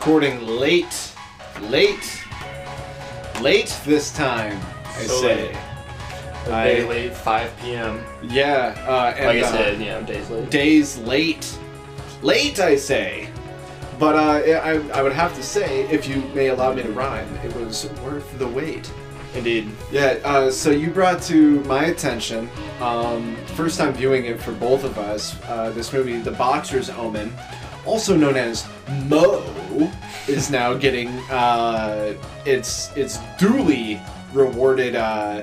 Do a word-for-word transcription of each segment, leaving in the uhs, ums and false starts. Recording late, late, late this time, I so say. Late. A day I, late, five p m Yeah. Uh, and, like I said, uh, yeah, days late. Days late. Late, I say. But uh, I, I would have to say, if you may allow me to rhyme, it was worth the wait. Indeed. Yeah, uh, so you brought to my attention, um, first time viewing it for both of us, uh, this movie, The Boxer's Omen, also known as Mo, is now getting uh, its, its duly rewarded uh,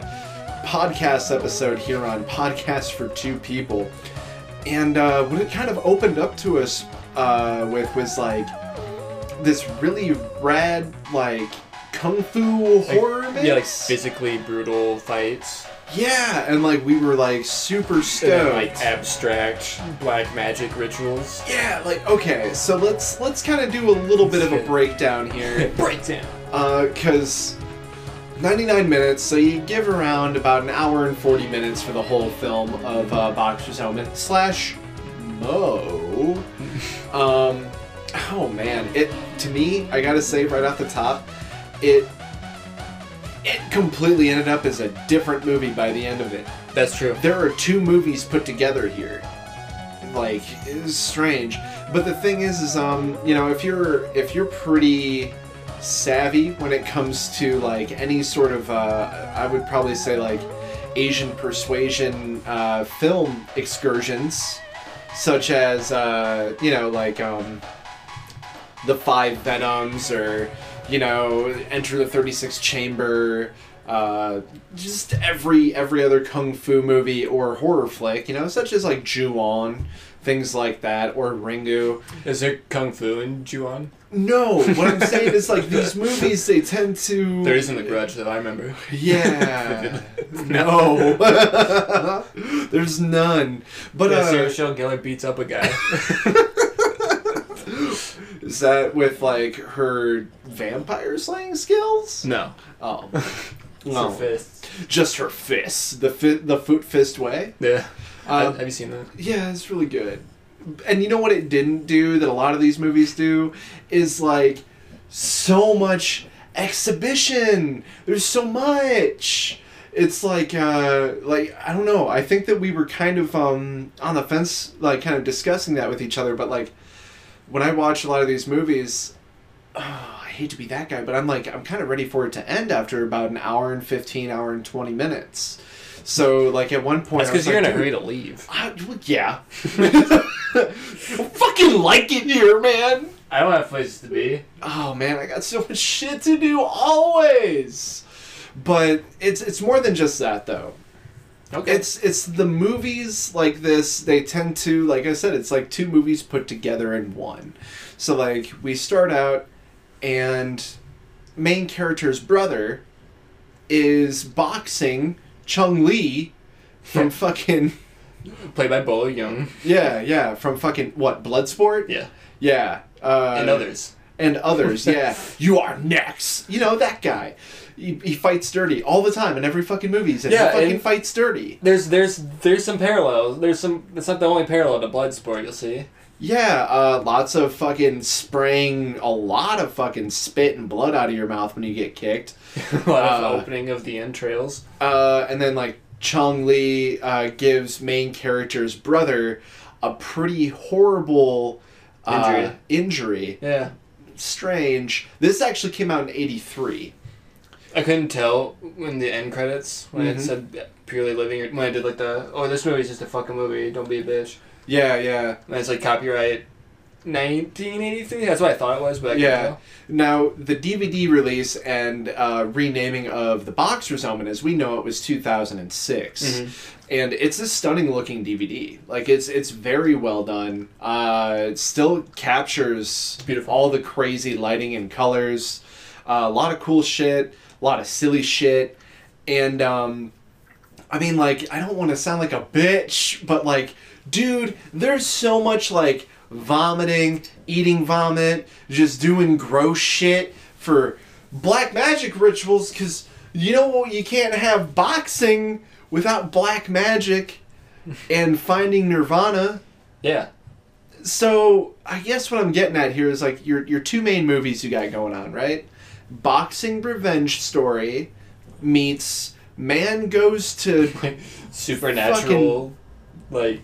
podcast episode here on Podcast for Two People. And uh, what it kind of opened up to us uh, with was like this really rad, like, kung fu like, horror mix. Yeah, like physically brutal fights. Yeah, and like we were like super stoked. And then, like abstract black magic rituals. Yeah, like okay, so let's let's kind of do a little bit of a breakdown here. breakdown. Uh, cause ninety-nine minutes, so you give around about an hour and forty minutes for the whole film of uh, Boxer's Omen slash Mo. um, oh man, it to me, I gotta say right off the top, it it completely ended up as a different movie by the end of it. That's true. There are two movies put together here. Like, it was strange. But the thing is, is um, you know, if you're if you're pretty savvy when it comes to like any sort of uh, I would probably say like Asian persuasion uh, film excursions, such as uh, you know like um, The Five Venoms, or you know Enter the thirty-sixth Chamber, uh, just every every other kung fu movie or horror flick, you know, such as like Ju-on, things like that, or Ringu. Is there kung fu in Ju-on? No, what I'm saying is, like, these movies, they tend to... There isn't a Grudge that I remember. Yeah. No. There's none. But, yeah, uh... Sarah Michelle Gellar beats up a guy. Is that with, like, her vampire slaying skills? No. Oh. No. Her fists. Just her fists. The, fi- the foot fist way? Yeah. Uh, Have you seen that? Yeah, it's really good. And you know what it didn't do that a lot of these movies do is like so much exhibition. There's so much. It's like uh, like I don't know. I think that we were kind of um, on the fence, like kind of discussing that with each other. But like when I watch a lot of these movies, oh, I hate to be that guy, but I'm like I'm kind of ready for it to end after about an hour and fifteen, hour and twenty minutes. So like at one point, that's because you're like, in a hurry to leave. I, well, yeah. I fucking like it here, man. I don't have places to be. Oh man, I got so much shit to do always. But it's it's more than just that though. Okay. It's it's the movies like this, they tend to, like I said, it's like two movies put together in one. So like we start out and main character's brother is boxing Chong Li from fucking played by Bolo Yeung. Yeah, yeah, from fucking, what, Bloodsport? Yeah. Yeah. Uh, and others. And others, yeah. You are next! You know, that guy. He, he fights dirty all the time in every fucking movie. He yeah, fucking fights dirty. There's there's there's some parallels. There's some, it's not the only parallel to Bloodsport, you'll see. Yeah, uh, lots of fucking spraying, a lot of fucking spit and blood out of your mouth when you get kicked. A lot uh, of opening of the entrails. Uh, and then, like, Chong Li uh, gives main character's brother a pretty horrible uh, injury. injury. Yeah. Strange. This actually came out in eighty-three. I couldn't tell when the end credits, when mm-hmm. it said purely living, or when I did like the, oh, this movie's just a fucking movie, don't be a bitch. Yeah, yeah. And it's like copyright nineteen eighty-three? That's what I thought it was, but I yeah. couldn't tell. Now, the D V D release and uh, renaming of The Boxer's Omen, as we know it, was two thousand six. Mm-hmm. And it's a stunning-looking D V D. Like, it's it's very well done. Uh, it still captures beautiful all the crazy lighting and colors. Uh, a lot of cool shit. A lot of silly shit. And, um, I mean, like, I don't want to sound like a bitch, but, like, dude, there's so much, like, vomiting, eating vomit, just doing gross shit for black magic rituals, because you know you can't have boxing without black magic and finding nirvana. Yeah. So I guess what I'm getting at here is like your your two main movies you got going on, right? Boxing revenge story meets man goes to supernatural fucking...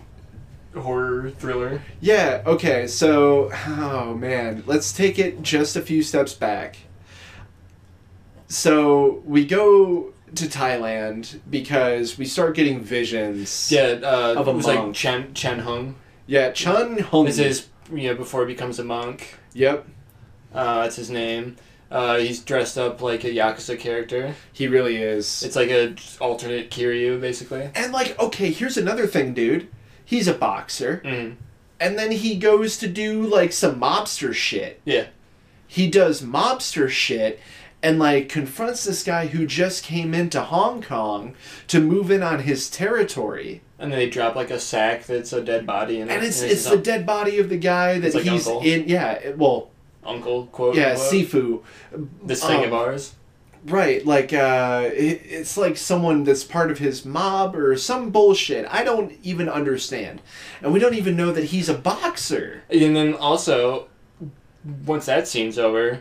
like horror thriller. Yeah, okay. So, oh man, let's take it just a few steps back. So, we go to Thailand because we start getting visions yeah, uh, of a monk. It was like Chan Chan Hung. Yeah, Chan Hung. This is, you know, before he becomes a monk. Yep. Uh, that's his name. Uh, he's dressed up like a Yakuza character. He really is. It's like an alternate Kiryu, basically. And, like, okay, here's another thing, dude. He's a boxer. Mm-hmm. And then he goes to do, like, some mobster shit. Yeah. He does mobster shit and, like, confronts this guy who just came into Hong Kong to move in on his territory. And they drop, like, a sack that's a dead body. And, and it's and it's, it's the dead body of the guy that like he's uncle. in. Yeah, it, well... Uncle, quote, yeah, unquote. Sifu. This thing um, of ours. Right, like, uh, it, it's like someone that's part of his mob or some bullshit. I don't even understand. And we don't even know that he's a boxer. And then also, once that scene's over...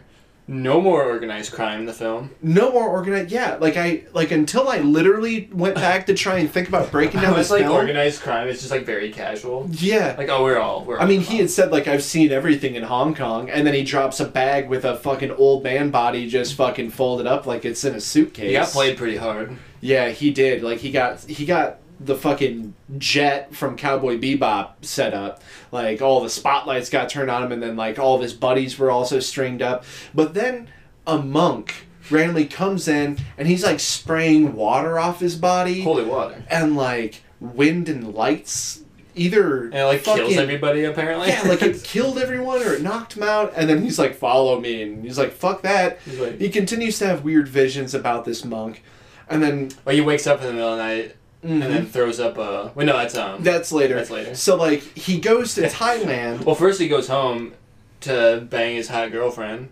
No more organized crime in the film. No more organized... Yeah, like, I like until I literally went back to try and think about breaking down this like film... It's like organized crime. It's just, like, very casual. Yeah. Like, oh, we're all... We're I all mean, he had said, like, I've seen everything in Hong Kong, and then he drops a bag with a fucking old man body just fucking folded up like it's in a suitcase. He got played pretty hard. Yeah, he did. Like, he got he got... the fucking jet from Cowboy Bebop set up. Like, all the spotlights got turned on him, and then, like, all of his buddies were also stringed up. But then a monk randomly comes in, and he's, like, spraying water off his body. Holy water. And, like, wind and lights. Either... And it, like, fucking, kills everybody, apparently. Yeah, like, it killed everyone, or it knocked him out. And then he's like, follow me. And he's like, fuck that. Like, he continues to have weird visions about this monk. And then... Well, he wakes up in the middle of the night... Mm-hmm. And then throws up a... Well, no, that's... um. That's later. That's later. So, like, he goes to Thailand... Well, first he goes home to bang his hot girlfriend.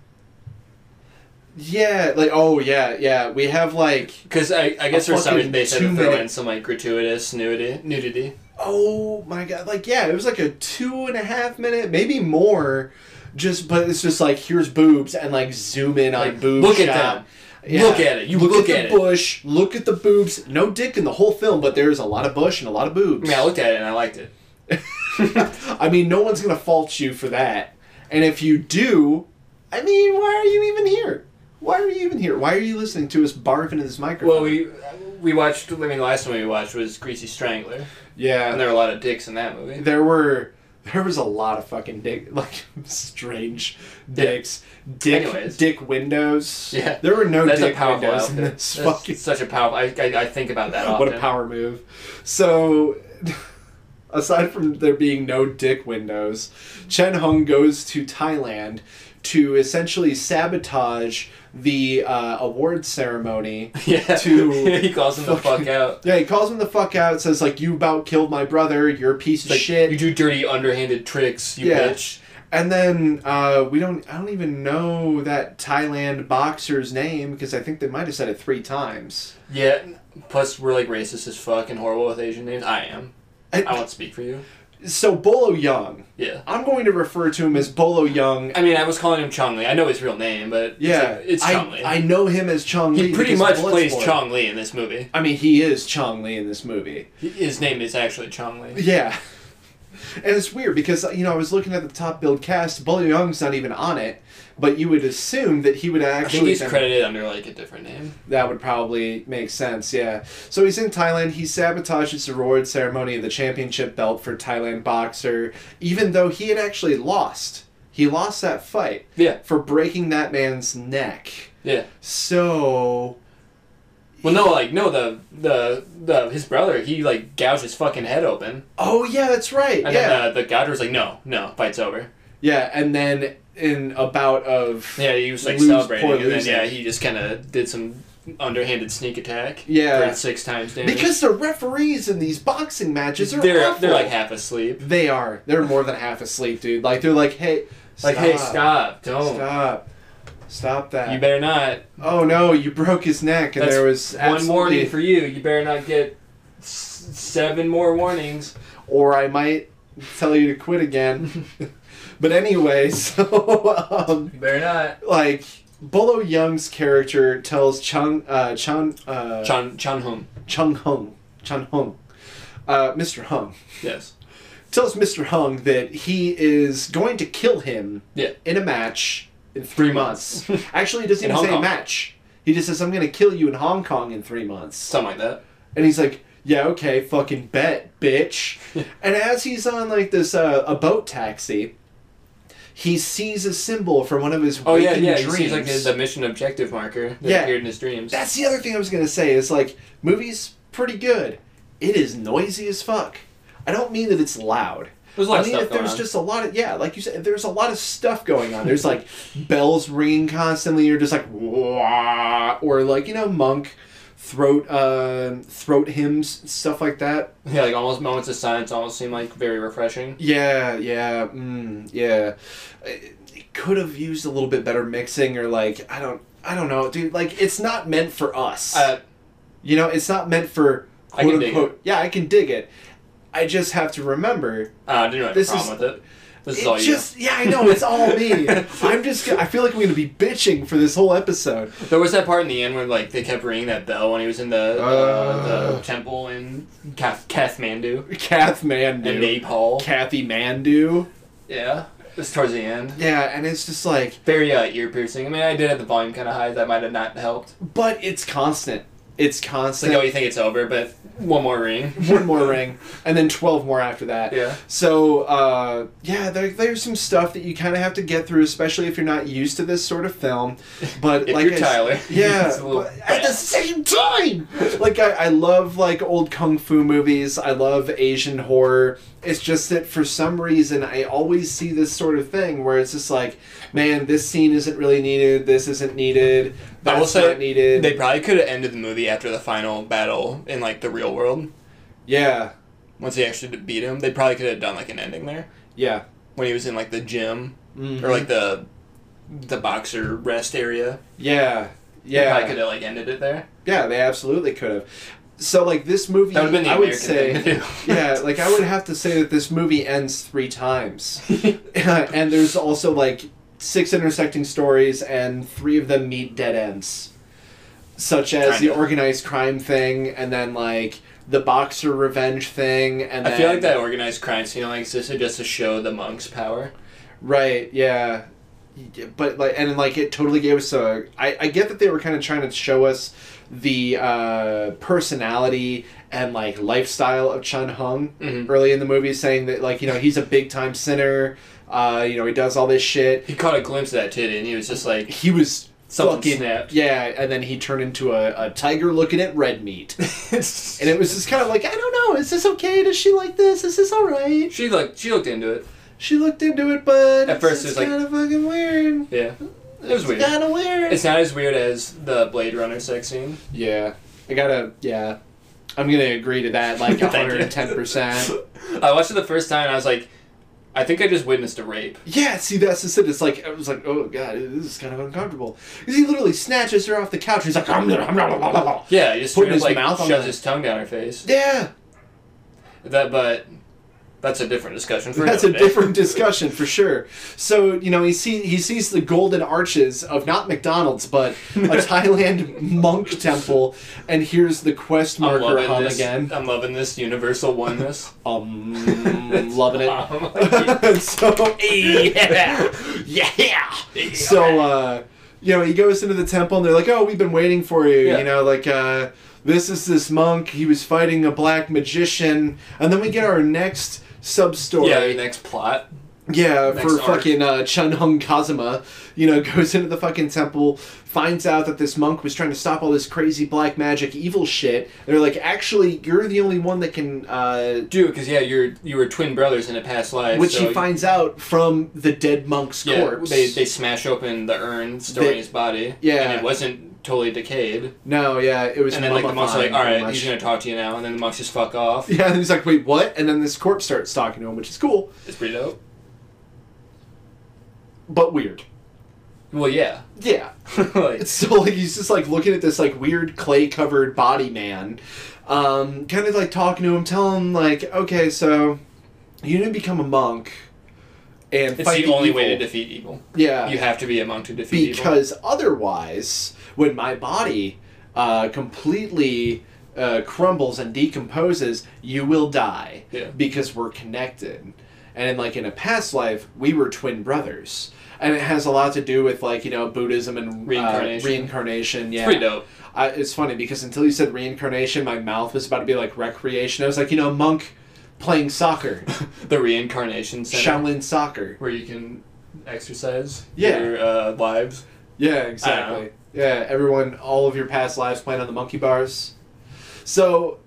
Yeah, like, oh, yeah, yeah. We have, like... Because I, I guess for some reason they said to throw in some, like, gratuitous nudity. nudity. Oh, my God. Like, yeah, it was, like, a two-and-a-half-minute, maybe more, just... But it's just, like, here's boobs, and, like, zoom in like, on boob shot. Look at them. Yeah. Look at it. You look, look at, at the it. bush. Look at the boobs. No dick in the whole film, but there's a lot of bush and a lot of boobs. Yeah, I looked at it and I liked it. I mean, no one's going to fault you for that. And if you do, I mean, why are you even here? Why are you even here? Why are you listening to us barf into this microphone? Well, we we watched, I mean, the last one we watched was Greasy Strangler. Yeah. And there were a lot of dicks in that movie. There were... There was a lot of fucking dick, like, strange dicks. Dick Anyways. dick windows. Yeah. There were no That's dick a windows in this That's fucking... such a powerful... I, I, I think about that often. What a power move. So, aside from there being no dick windows, Chan Hung goes to Thailand to essentially sabotage the uh, award ceremony. Yeah. To he calls him fucking, the fuck out. Yeah, he calls him the fuck out, says, like, you about killed my brother, you're a piece of like, shit. You do dirty, underhanded tricks, you yeah. bitch. And then uh, we don't, I don't even know that Thailand boxer's name, because I think they might have said it three times. Yeah, plus we're, like, racist as fuck and horrible with Asian names. I am. I, I won't speak for you. So, Bolo Yeung. Yeah. I'm going to refer to him as Bolo Yeung. I mean, I was calling him Chong Li. I know his real name, but yeah, it's, it's Chong Li. I, I know him as Chong Li. He pretty much plays Chong Li in this movie. I mean, he is Chong Li in this movie. His name is actually Chong Li. Yeah. And it's weird because, you know, I was looking at the top build cast. Bolo Young's not even on it, but you would assume that he would actually... I think he's credited under, like, a different name. That would probably make sense, yeah. So he's in Thailand. He sabotages the award ceremony of the championship belt for Thailand boxer, even though he had actually lost. He lost that fight. Yeah. For breaking that man's neck. Yeah. So... Well, no, like, no, the, the, the, his brother, he, like, gouged his fucking head open. Oh, yeah, that's right, and yeah. And then uh, the gouger's like, no, no, fight's over. Yeah, and then in a bout of... Yeah, he was, like, lose, celebrating, and then, yeah, he just kind of did some underhanded sneak attack. Yeah. For six times damage. Because the referees in these boxing matches are They're awful. They're, like, half asleep. They are. They're more than half asleep, dude. Like, they're like, hey, Like, stop. hey, stop, don't. Stop. Stop that. You better not. Oh, no, you broke his neck, and That's there was... Absolutely... One warning for you. You better not get s seven more warnings. Or I might tell you to quit again. But anyway, so... Um, better not. Like, Bolo Yeung's character tells Chang, uh, Chan... Uh, Chan, Chan Hung. Chong Hung. Chan Hung. Uh, Mister Hung. Yes. Tells Mister Hung that he is going to kill him yeah. in a match in three, three months. months. Actually, he doesn't even say a match. He just says, I'm going to kill you in Hong Kong in three months. Something like that. And he's like... Yeah, okay, fucking bet, bitch. And as he's on, like, this, uh, a boat taxi, he sees a symbol from one of his waking dreams. Oh, yeah, yeah, dreams. He sees, like, the, the mission objective marker that yeah. appeared in his dreams. That's the other thing I was going to say is, like, movie's pretty good. It is noisy as fuck. I don't mean that it's loud. There's a lot I mean, of stuff there's on. just a lot of, yeah, like you said, there's a lot of stuff going on. There's, like, bells ringing constantly, or just, like, wah, or, like, you know, Monk... Throat, uh, throat hymns, stuff like that. Yeah, like almost moments of silence almost seem like very refreshing. Yeah, yeah, mm, yeah. It, it could have used a little bit better mixing, or like I don't, I don't know, dude. Like it's not meant for us. Uh, you know, it's not meant for quote I can unquote. Dig it. Yeah, I can dig it. I just have to remember. Uh, I didn't have a problem is, with it. This is all just, you. Yeah, I know, it's all me. I'm just, gonna, I feel like I'm going to be bitching for this whole episode. There was that part in the end where, like, they kept ringing that bell when he was in the, uh, uh, the temple in Kath, Kathmandu. Kathmandu. In Nepal. Kathy Mandu. Yeah. It's towards the end. Yeah, and it's just, like... Very, uh, ear-piercing. I mean, I did have the volume kind of high. That might have not helped. But it's constant. It's constant. Like, oh, you think it's over, but one more ring. One more ring. And then twelve more after that. Yeah. So, uh, yeah, there, there's some stuff that you kind of have to get through, especially if you're not used to this sort of film. But if like you're Tyler. Yeah. But at the same time! Like, I, I love, like, old kung fu movies. I love Asian horror. It's just that for some reason, I always see this sort of thing where it's just like, man, this scene isn't really needed. This isn't needed. That's I will say, not needed. They probably could have ended the movie after the final battle in, like, the real world. Yeah. Once he actually beat him, they probably could have done, like, an ending there. Yeah. When he was in, like, the gym. Mm-hmm. Or, like, the the boxer rest area. Yeah. Yeah. They probably could have, like, ended it there. Yeah, they absolutely could have. So, like, this movie, I American would say, yeah, like, I would have to say that this movie ends three times. And there's also, like, six intersecting stories, and three of them meet dead ends. Such as kind the of. organized crime thing, and then, like, the boxer revenge thing, and then... I feel like that organized crime scene only existed just to show the monk's power. Right, yeah. But, like, and, like, it totally gave us a... I, I get that they were kind of trying to show us the uh, personality and, like, lifestyle of Chun Hung mm-hmm. early in the movie, saying that, like, you know, he's a big-time sinner, uh, you know, he does all this shit. He caught a glimpse of that, too, and he was just, like... He was fucking... snapped. Yeah, and then he turned into a, a tiger looking at red meat. And it was just kind of like, I don't know, is this okay? Does she like this? Is this alright? She looked, she looked into it. She looked into it, but... At first, it's, it's like... kind of fucking weird. Yeah. It was weird. It's kind of weird. It's not as weird as the Blade Runner sex scene. Yeah. I gotta... Yeah. I'm gonna agree to that, like, one hundred ten percent. I watched it the first time, and I was like, I think I just witnessed a rape. Yeah, see, that's just it. It's like, I was like, oh, God, this is kind of uncomfortable. Because he literally snatches her off the couch, and he's like... I'm, I'm, blah, blah, blah. Yeah, he just putting his like, mouth on shoves his tongue down her face. Yeah. That, but... That's a different discussion for That's a day. different discussion, for sure. So, you know, he, see, he sees the golden arches of not McDonald's, but a Thailand monk temple, and here's the quest marker hum this, again. I'm loving this universal oneness. um, loving it. Um, yeah. So, yeah! Yeah! yeah. So, uh, you know, he goes into the temple, and they're like, oh, we've been waiting for you, yeah. you know, like, uh, this is this monk, he was fighting a black magician, and then we get our next... sub-story. Yeah, next plot. Yeah, next for arc. fucking uh, Chun Hung Kazuma, you know, goes into the fucking temple, finds out that this monk was trying to stop all this crazy black magic evil shit. They're like, actually, you're the only one that can... Uh, Do it, because, yeah, you're, you were twin brothers in a past life. Which so he finds out from the dead monk's yeah, corpse. They, they smash open the urn storing they, his body, yeah. and it wasn't totally decayed. No, yeah, it was... And then, like, the monk's like, alright, he's gonna talk to you now, and then the monks just fuck off. Yeah, and he's like, wait, what? And then this corpse starts talking to him, which is cool. It's pretty dope. But weird. Well, yeah. Yeah. Like, so, like, he's just, like, looking at this, like, weird clay-covered body man. Um, kind of, like, talking to him, telling him, like, okay, so... you didn't become a monk and it's fight the only evil. way to defeat evil. Yeah, you have to be a monk to defeat because evil. Because otherwise, when my body uh, completely uh, crumbles and decomposes, you will die. Yeah. Because we're connected. And in, like, in a past life, we were twin brothers. And it has a lot to do with, like, you know, Buddhism and reincarnation. Uh, reincarnation yeah. It's pretty dope. I, it's funny because until you said reincarnation, my mouth was about to be like recreation. I was like, you know, monk playing soccer. The reincarnation center. Shaolin soccer. Where you can exercise yeah. your uh, lives. Yeah, exactly. Yeah, everyone, all of your past lives playing on the monkey bars. So...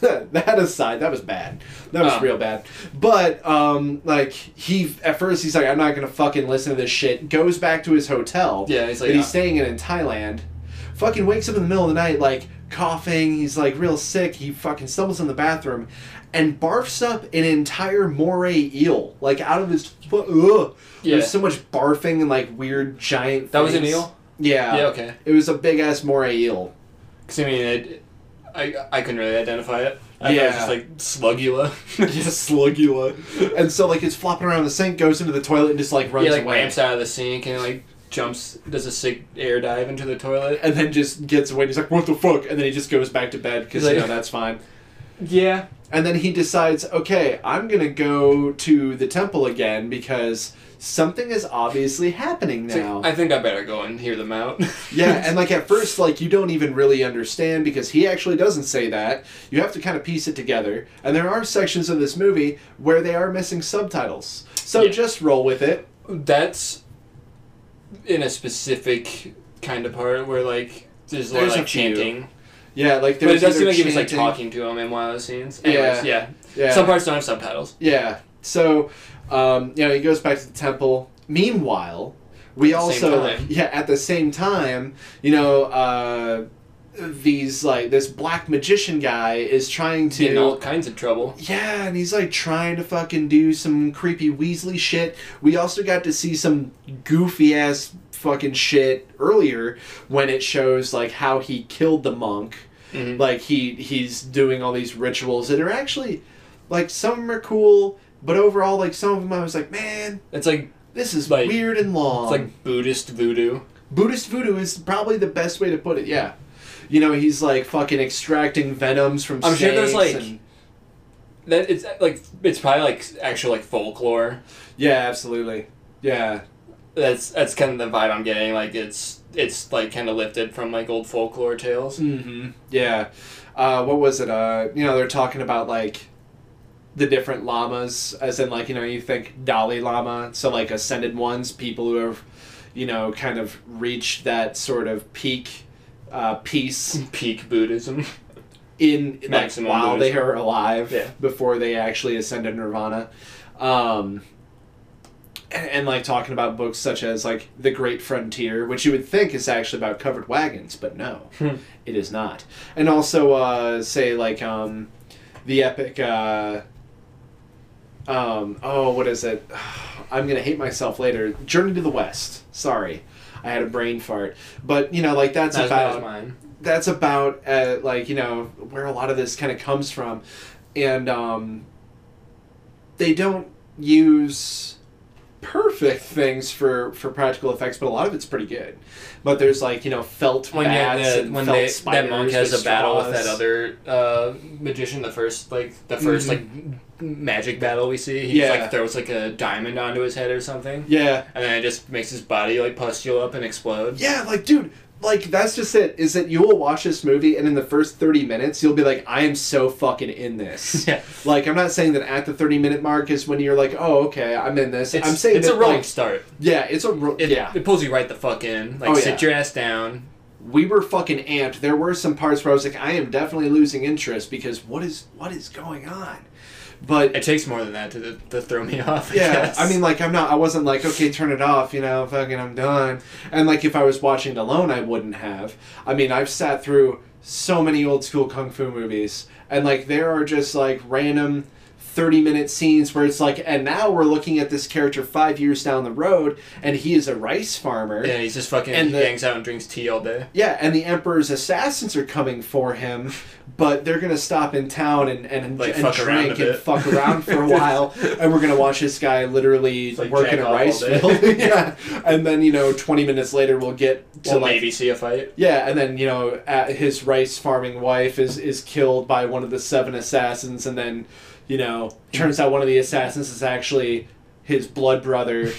that aside, that was bad. That was oh. real bad. But, um, like, he, at first he's like, I'm not going to fucking listen to this shit. Goes back to his hotel. Yeah, he's like... That he's oh. staying in in Thailand. Fucking wakes up in the middle of the night, like, coughing. He's, like, real sick. He fucking stumbles in the bathroom and barfs up an entire moray eel. Like, out of his... Ugh. Yeah. There's so much barfing and, like, weird giant That things. was an eel? Yeah. Yeah, okay. It was a big-ass moray eel. Because, I mean, it... I, I couldn't really identify it. I yeah. thought it was just like slugula. Just slugula. And so like it's flopping around the sink, goes into the toilet and just like runs yeah, like, away. Like ramps out of the sink and like jumps, does a sick air dive into the toilet. And then just gets away and he's like, what the fuck? And then he just goes back to bed because like, you know, that's fine. Yeah. And then he decides, okay, I'm going to go to the temple again because... something is obviously happening now. I think I better go and hear them out. Yeah, and like at first, like you don't even really understand because he actually doesn't say that. You have to kind of piece it together. And there are sections of this movie where they are missing subtitles. So yeah. just roll with it. That's in a specific kind of part where like there's, there's like chanting. Few. Yeah, like there's. But it does seem like he was like talking to him in one of those scenes. Anyways, yeah. yeah, yeah. Some parts don't have subtitles. Yeah, so. Um, you know, he goes back to the temple. Meanwhile, we also, like, yeah, at the same time, you know, uh, these, like, this black magician guy is trying to... Getting all kinds of trouble. Yeah, and he's, like, trying to fucking do some creepy Weasley shit. We also got to see some goofy-ass fucking shit earlier when it shows, like, how he killed the monk. Mm-hmm. Like, he he's doing all these rituals that are actually, like, some are cool... But overall, like, some of them I was like, man... It's like... This is like, weird and long. It's like Buddhist voodoo. Buddhist voodoo is probably the best way to put it, yeah. You know, he's, like, fucking extracting venoms from I'm snakes. I'm sure there's, like... And... that it's, like... It's probably, like, actual, like, folklore. Yeah, absolutely. Yeah. That's that's kind of the vibe I'm getting. Like, it's, it's like, kind of lifted from, like, old folklore tales. Mm-hmm. Yeah. Uh, what was it? Uh, you know, they're talking about, like... the different lamas, as in, like, you know, you think Dalai Lama, so, like, ascended ones, people who have, you know, kind of reached that sort of peak, uh, peace. Peak Buddhism. In, in like, while Buddhism. They are alive, yeah. before they actually ascended nirvana. Um, and, and, like, talking about books such as, like, The Great Frontier, which you would think is actually about covered wagons, but no, hmm. it is not. And also, uh, say, like, um, the epic, uh... Um, oh, what is it? I'm going to hate myself later. Journey to the West. Sorry. I had a brain fart. But, you know, like, that's that about... That mine. That's about, uh, like, you know, where a lot of this kind of comes from. And, um... they don't use perfect things for, for practical effects, but a lot of it's pretty good. But there's, like, you know, felt when bats the, and when felt they, spiders. That monk has a battle with that other uh, magician, the first, like, the first, mm-hmm. like... magic battle we see. He yeah. just, like, throws like a diamond onto his head or something. Yeah. And then it just makes his body like pustule up and explode. Yeah, like, dude, like, that's just it, is that you will watch this movie and in the first thirty minutes you'll be like, I am so fucking in this. Yeah. Like, I'm not saying that at the thirty minute mark is when you're like, oh, okay, I'm in this. It's, I'm saying it's that, a rolling like, start. Yeah, it's a... Ro- it, yeah. It pulls you right the fuck in. Like, oh, sit yeah. your ass down. We were fucking amped. There were some parts where I was like, I am definitely losing interest because what is what is going on? But it takes more than that to, to throw me off. I yeah, guess. I mean, like, I'm not. I wasn't like, okay, turn it off. You know, fucking, I'm done. And like, if I was watching it alone, I wouldn't have. I mean, I've sat through so many old school kung fu movies, and like, there are just like random thirty minute scenes where it's like, and now we're looking at this character five years down the road, and he is a rice farmer. Yeah, he's just fucking, and he the, hangs out and drinks tea all day. Yeah, and the Emperor's assassins are coming for him, but they're going to stop in town and, and, like, and fuck drink and fuck around for a while, and we're going to watch this guy literally like work in a rice mill. Yeah, and then, you know, twenty minutes later we'll get to, we'll like... maybe see a fight. Yeah, and then, you know, at his rice farming wife is, is killed by one of the seven assassins, and then... You know, turns out one of the assassins is actually his blood brother,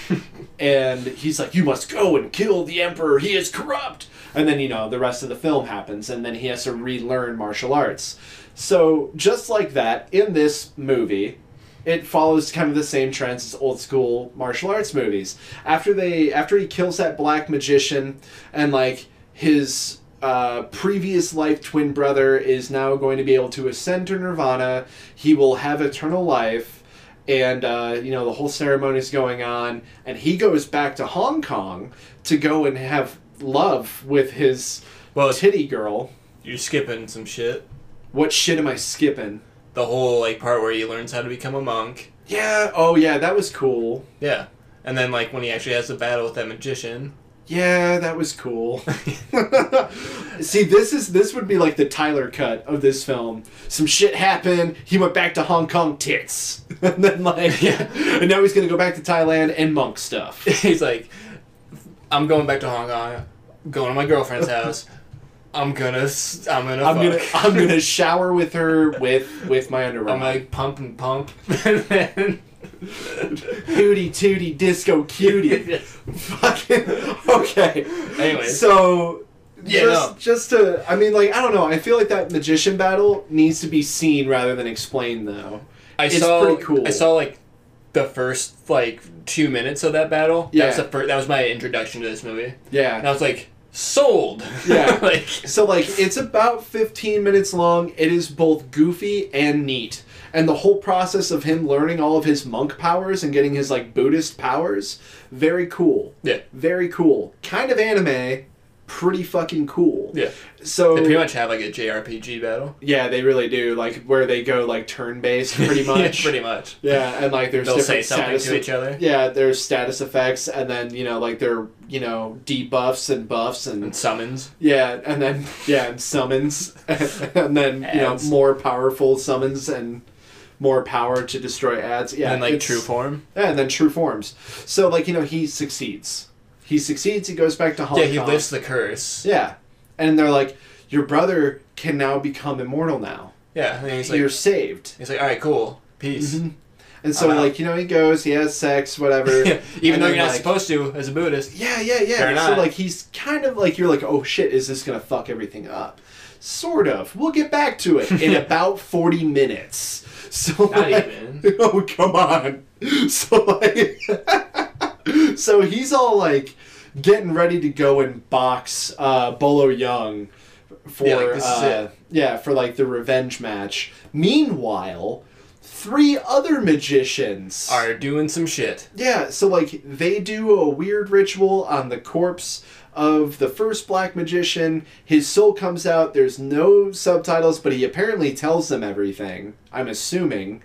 and he's like, you must go and kill the Emperor, he is corrupt! And then, you know, the rest of the film happens, and then he has to relearn martial arts. So, just like that, in this movie, it follows kind of the same trends as old-school martial arts movies. After they, after he kills that black magician, and, like, his... Uh, previous life twin brother is now going to be able to ascend to Nirvana. He will have eternal life, and uh, you know, the whole ceremony is going on, and he goes back to Hong Kong to go and have love with his well, titty girl. You're skipping some shit. What shit am I skipping? The whole like part where he learns how to become a monk. Yeah. Oh yeah, that was cool. Yeah, and then like when he actually has a battle with that magician. Yeah, that was cool. See, this is this would be like the Tyler cut of this film. Some shit happened. He went back to Hong Kong tits, and then like, yeah. And now he's gonna go back to Thailand and monk stuff. He's like, I'm going back to Hong Kong. Going to my girlfriend's house. I'm gonna, I'm gonna, I'm gonna, I'm gonna shower with her with with my underwear. I'm like pump and pump, and then. Hootie tootie disco cutie. Fucking okay. Anyway, so yeah, just, no. just to I mean, like, I don't know. I feel like that magician battle needs to be seen rather than explained, though. I it's saw. Pretty cool. I saw like the first like two minutes of that battle. Yeah, that was, the first, that was my introduction to this movie. Yeah, and I was like. Sold. Yeah. Like, so like it's about fifteen minutes long. It is both goofy and neat, and the whole process of him learning all of his monk powers and getting his like Buddhist powers, very cool. Yeah, very cool. Kind of anime, pretty fucking cool. Yeah. So they pretty much have like a J R P G battle. Yeah, they really do. Like where they go like turn based, pretty much. Yeah, pretty much. Yeah, and like there's they'll say something to each other. Yeah, there's status effects, and then you know like they're. You know, debuffs and buffs and, and summons. Yeah, and then yeah, and summons, and then ads. You know more powerful summons and more power to destroy ads. Yeah, and like true form. Yeah, and then true forms. So like you know he succeeds. He succeeds. He goes back to Hong Kong. Yeah, he lifts the curse. Yeah, and they're like, your brother can now become immortal now. Yeah, and he's like, you're saved. He's like, all right, cool, peace. Mm-hmm. And so, uh-huh. like, you know, he goes, he has sex, whatever. Yeah, even though you're not like, supposed to, as a Buddhist. Yeah, yeah, yeah. So, like, he's kind of like, you're like, oh, shit, is this going to fuck everything up? Sort of. We'll get back to it in about forty minutes. So, not like, even. Oh, come on. So, like, so he's all, like, getting ready to go and box uh, Bolo Yeung for, yeah, like, this uh, is it. Yeah, for, like, the revenge match. Meanwhile... Three other magicians are doing some shit. Yeah, so like they do a weird ritual on the corpse of the first black magician. His soul comes out. There's no subtitles, but he apparently tells them everything. I'm assuming,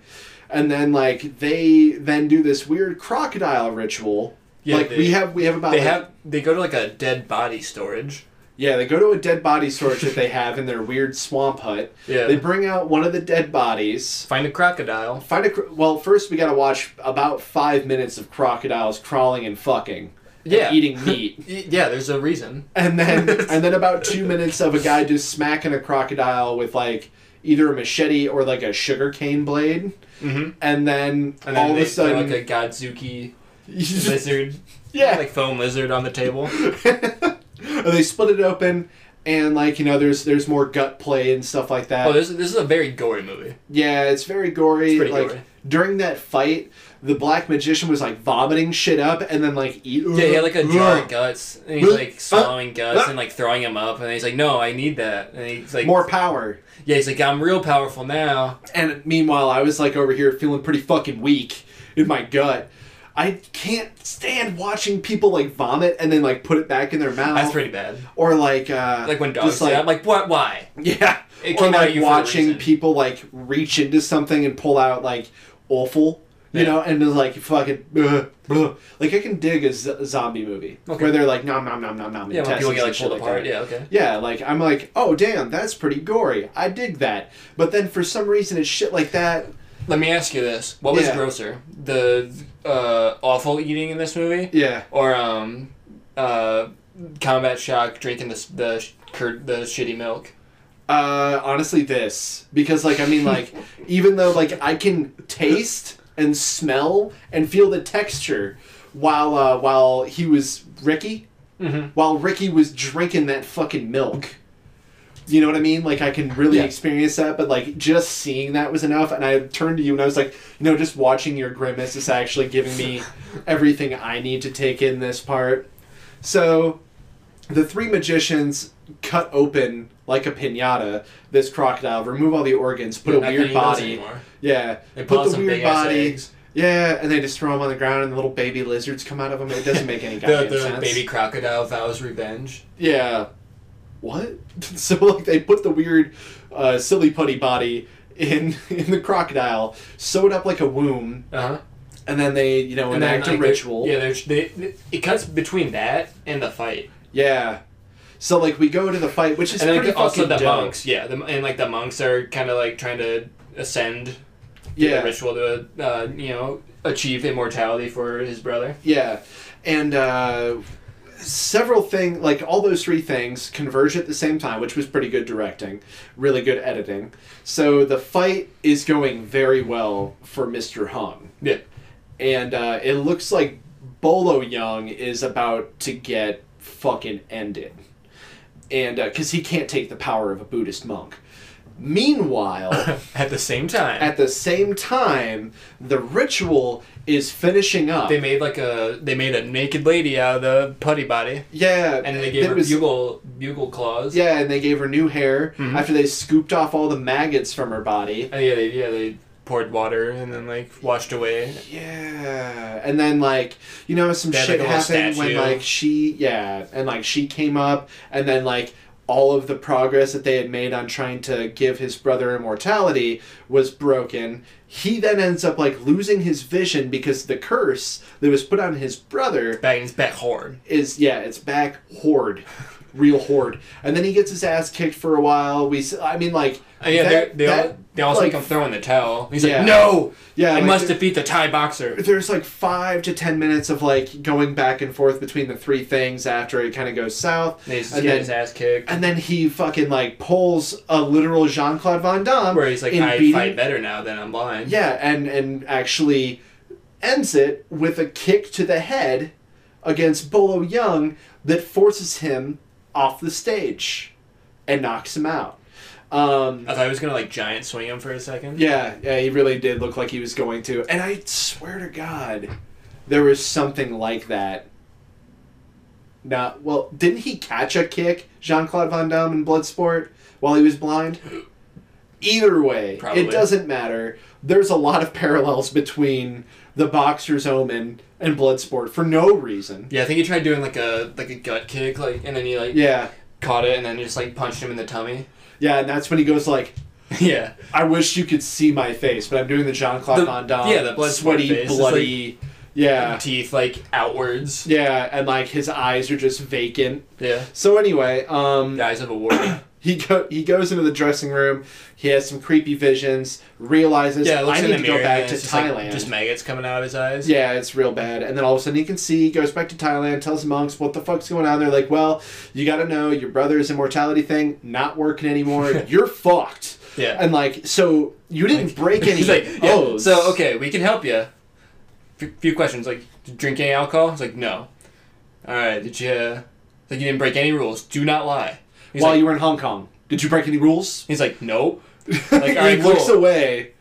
and then like they then do this weird crocodile ritual. Yeah, like they, we have we have about they like, have they go to like a dead body storage. Yeah, they go to a dead body storage that they have in their weird swamp hut. Yeah. They bring out one of the dead bodies. Find a crocodile. Find a... Well, first we gotta watch about five minutes of crocodiles crawling and fucking. Yeah. And eating meat. Yeah, there's a reason. And then and then about two minutes of a guy just smacking a crocodile with, like, either a machete or, like, a sugarcane blade. Mm-hmm. And then, and then all they, of a sudden... like a Godzuki lizard. Yeah. Like foam lizard on the table. And they split it open, and like you know, there's there's more gut play and stuff like that. Oh, this this is a very gory movie. Yeah, it's very gory. It's pretty like, gory. During that fight, the black magician was like vomiting shit up, and then like eat. Yeah, he had like a jar of guts, and he's like swallowing guts and like throwing them up, and he's like, "No, I need that." And he's like, "More power." Yeah, he's like, "I'm real powerful now." And meanwhile, I was like over here feeling pretty fucking weak in my gut. I can't stand watching people, like, vomit and then, like, put it back in their mouth. That's pretty bad. Or, like... Uh, like, when dogs do like, that. Like, what? Why? Yeah. It or, like, watching people, like, reach into something and pull out, like, awful. You yeah. know, and it's like, fucking, uh, uh. like, I can dig a z- zombie movie okay. where they're like, nom, nom, nom, nom, nom. Yeah, when people get, like, pulled apart. Like yeah, okay. Yeah, like, I'm like, oh, damn, that's pretty gory. I dig that. But then for some reason, it's shit like that. Let me ask you this. What was yeah. grosser? The uh, awful eating in this movie? Yeah. Or um, uh, Combat Shock drinking the, the, the shitty milk? Uh, honestly, this. Because, like, I mean, like, even though, like, I can taste... and smell and feel the texture while uh, while he was Ricky, mm-hmm. while Ricky was drinking that fucking milk. You know what I mean? Like, I can really yeah. experience that, but, like, just seeing that was enough. And I turned to you and I was like, you know, just watching your grimace is actually giving me everything I need to take in this part. So, the three magicians cut open, like a piñata, this crocodile, remove all the organs, put yeah, a weird body... Yeah, they put the weird bodies. Yeah, and they just throw them on the ground, and the little baby lizards come out of them. It doesn't make any goddamn the, the sense. The baby crocodile vows revenge. Yeah, what? So like they put the weird, uh, silly putty body in in the crocodile, sew it up like a womb, uh-huh. and then they you know enact then, like, a ritual. Yeah, they, it cuts between that and the fight. Yeah. So, like, we go to the fight, which is and pretty like, fucking also the dope. Monks, yeah. The, and, like, the monks are kind of, like, trying to ascend yeah. the ritual to, uh, you know, achieve immortality for his brother. Yeah. And uh, several things, like, all those three things converge at the same time, which was pretty good directing. Really good editing. So, the fight is going very well for Mister Hung. Yeah. And uh, it looks like Bolo Yeung is about to get fucking ended. And because uh, he can't take the power of a Buddhist monk. Meanwhile, at the same time, at the same time, the ritual is finishing up. They made like a they made a naked lady out of the putty body. Yeah, and they gave her was, bugle bugle claws. Yeah, and they gave her new hair mm-hmm. after they scooped off all the maggots from her body. Uh, yeah, they, yeah, they poured water and then like washed away. Yeah, and then like you know some shit like happened when like she yeah and like she came up and then like. All of the progress that they had made on trying to give his brother immortality was broken. He then ends up, like, losing his vision because the curse that was put on his brother... Back in his back horde. Is, yeah, it's back horde. Real horde. And then he gets his ass kicked for a while. We, I mean, like... Uh, yeah, that, they, that, all, they all like, like I'm throwing the towel. He's yeah. like, no! Yeah, I like must there, defeat the Thai boxer. There's, like, five to ten minutes of, like, going back and forth between the three things after it kind of goes south. And he's and then, his ass kicked. And then he fucking, like, pulls a literal Jean-Claude Van Damme. Where he's like, I beating, fight better now than I'm blind. Yeah, and, and actually ends it with a kick to the head against Bolo Yeung that forces him off the stage and knocks him out. Um, I thought he was going to, like, giant swing him for a second. Yeah, yeah, he really did look like he was going to. And I swear to God, there was something like that. Now, well, didn't he catch a kick, Jean-Claude Van Damme in Bloodsport, while he was blind? Either way, probably. It doesn't matter. There's a lot of parallels between The Boxer's Omen and Bloodsport for no reason. Yeah, I think he tried doing like a like a gut kick, like, and then he like yeah. caught it and then just like punched him in the tummy. Yeah, and that's when he goes like, yeah, I wish you could see my face, but I'm doing the Jean-Claude Van Damme, yeah, the blood sweaty, face bloody, like, yeah, teeth like outwards. Yeah, and like his eyes are just vacant. Yeah. So anyway, um, the eyes of a warrior. He go he goes into the dressing room. He has some creepy visions. Realizes yeah, I need to go back to just Thailand. Like, just maggots coming out of his eyes. Yeah, it's real bad. And then all of a sudden he can see. Goes back to Thailand. Tells the monks what the fuck's going on. They're like, well, you got to know your brother's immortality thing not working anymore. You're fucked. Yeah. And like so you didn't like, break any. Like, yeah, oh, so okay, we can help you. F- few questions like drinking alcohol. It's like no. All right. Did you? Uh, like you didn't break any rules. Do not lie. He's While like, you were in Hong Kong, did you break any rules? He's like, no. Like, all right, he cool. looks away.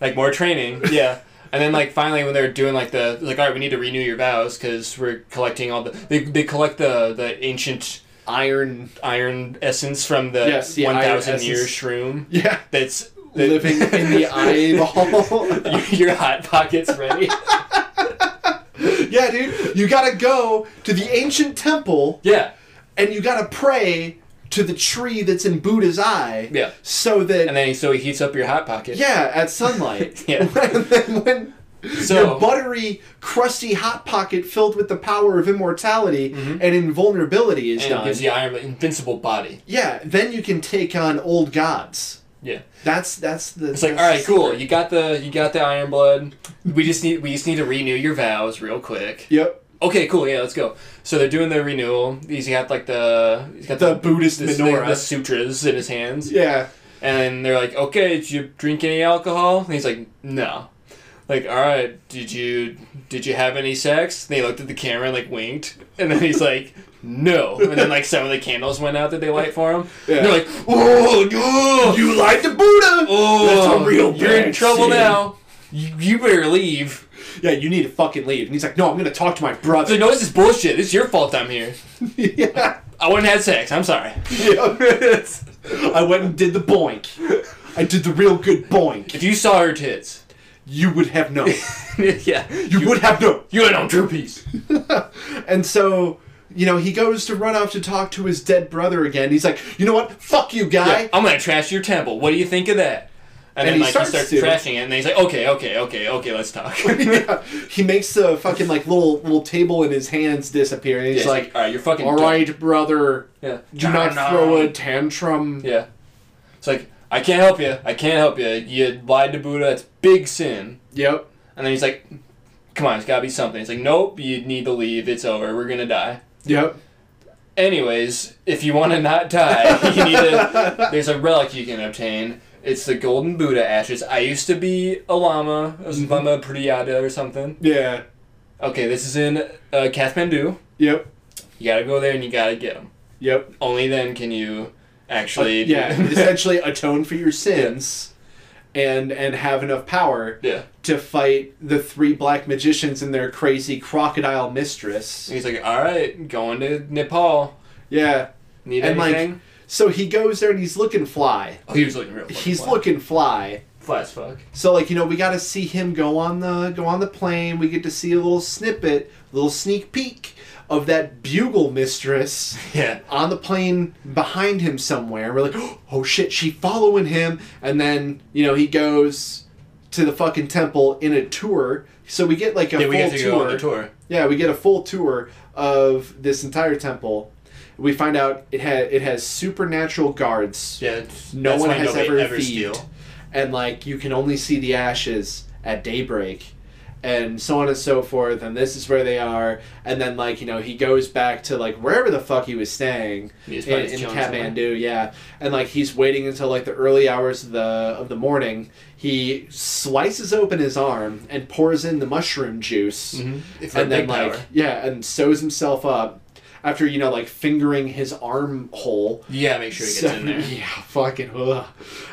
Like, more training. Yeah. And then, like, finally, when they're doing, like, the, like, all right, we need to renew your vows because we're collecting all the, they, they collect the, the ancient iron iron essence from the yes, yeah, one thousand year shroom. Yeah. That's that, living in the eyeball. your, your hot pocket's ready. Yeah, dude. You got to go to the ancient temple. Yeah. And you got to pray to the tree that's in Buddha's eye. Yeah. So that... And then so he heats up your hot pocket. Yeah, at sunlight. Yeah. And then when... So, your buttery, crusty hot pocket filled with the power of immortality mm-hmm. and invulnerability is and done. And gives the iron invincible body. Yeah, then you can take on old gods. Yeah, that's that's the. It's like, all right, cool. You got the you got the iron blood. We just need we just need to renew your vows real quick. Yep. Okay, cool. Yeah, let's go. So they're doing the renewal. He's got like the he's got the, the Buddhist menorah, thing, the sutras in his hands. Yeah. And they're like, okay, did you drink any alcohol? And he's like, no. Like, all right, did you did you have any sex? And they looked at the camera and, like, winked. And then he's like, no. And then, like, some of the candles went out that they light for him. Yeah. And they're like, oh, oh, you lied to Buddha. Oh, that's a real you're in trouble scene. Now. You, you better leave. Yeah, you need to fucking leave. And he's like, no, I'm going to talk to my brother. He's like, no, this is bullshit. It's your fault I'm here. Yeah. I wouldn't have sex. I'm sorry. Yeah. I went and did the boink. I did the real good boink. If you saw her tits... You would have known. Yeah. You, you would have known. You would have known true peace. And so, you know, he goes to run off to talk to his dead brother again. He's like, you know what? Fuck you, guy. Yeah, I'm going to trash your temple. What do you think of that? And, and then, he like, starts he starts to. trashing it, and then he's like, okay, okay, okay, okay, let's talk. Yeah. He makes the fucking, like, little little table in his hands disappear, and he's yeah, like, like, all right, you're fucking all dumb. Right, brother. Yeah. Do nah, not nah. throw a tantrum. Yeah. It's like, I can't help you. I can't help you. You lied to Buddha. It's big sin. Yep. And then he's like, come on, it's got to be something. It's like, nope, you need to leave. It's over. We're going to die. Yep. Anyways, if you want to not die, you need to, there's a relic you can obtain. It's the golden Buddha ashes. I used to be a lama, a mm-hmm. lama priyada or something. Yeah. Okay, this is in uh, Kathmandu. Yep. You got to go there and you got to get them. Yep. Only then can you... Actually, uh, yeah, essentially atone for your sins, yeah. and and have enough power yeah. to fight the three black magicians and their crazy crocodile mistress. And he's like, all right, going to Nepal. Yeah, need and anything? Like, so he goes there and he's looking fly. Oh, he was looking real. He's fly. looking fly. Fly as fuck. So like you know we got to see him go on the go on the plane. We get to see a little snippet, a little sneak peek. Of that bugle mistress yeah. on the plane behind him somewhere. We're like, oh shit, she following him. And then, you know, he goes to the fucking temple in a tour. So we get like a yeah, full we get to tour. Go on the tour. Yeah, we get a full tour of this entire temple. We find out it ha- it has supernatural guards. Yeah, no one has ever, ever thieved. Steal. And like, you can only see the ashes at daybreak. And so on and so forth, and this is where they are, and then, like, you know, he goes back to, like, wherever the fuck he was staying he was in, in Kathmandu, yeah, and, like, he's waiting until, like, the early hours of the of the morning. He slices open his arm and pours in the mushroom juice, mm-hmm. and then, like, power. yeah, and sews himself up after, you know, like, fingering his armhole. Yeah, make sure he gets so, in there. Yeah, fucking, ugh.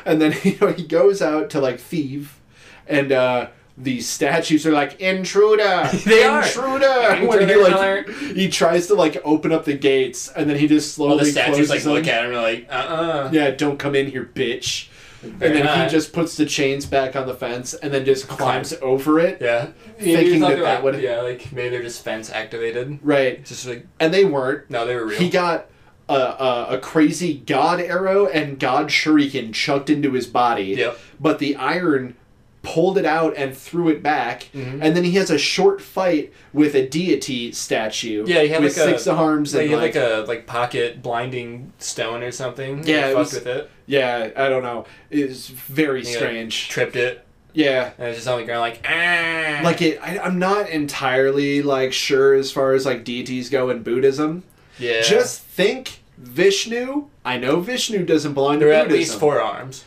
And then, you know, he goes out to, like, thieve, and, uh... these statues are like, intruder! They intruder! Are. Intruder! When he, like, he tries to, like, open up the gates, and then he just slowly closes them. Well, the statues, like, them. Look at him, and like, uh-uh. Yeah, don't come in here, bitch. They're and then not. He just puts the chains back on the fence, and then just climbs Climb. over it. Yeah. Thinking that that act- would... Yeah, like, maybe they're just fence activated. Right. Just like... And they weren't. No, they were real. He got... A, a, a crazy god arrow and god shuriken chucked into his body. Yep. But the iron... pulled it out and threw it back, mm-hmm. and then he has a short fight with a deity statue. Yeah, he had with like six a, arms. Yeah, and he had like, like a like pocket blinding stone or something. Yeah, it was, fucked with it. Yeah, I don't know. It was very he strange. Like, tripped it. Yeah, and it was just on the ground like ah. Like it, I, I'm not entirely like sure as far as like deities go in Buddhism. Yeah, just think Vishnu. I know Vishnu doesn't belong there to Buddhism. There are at least four arms.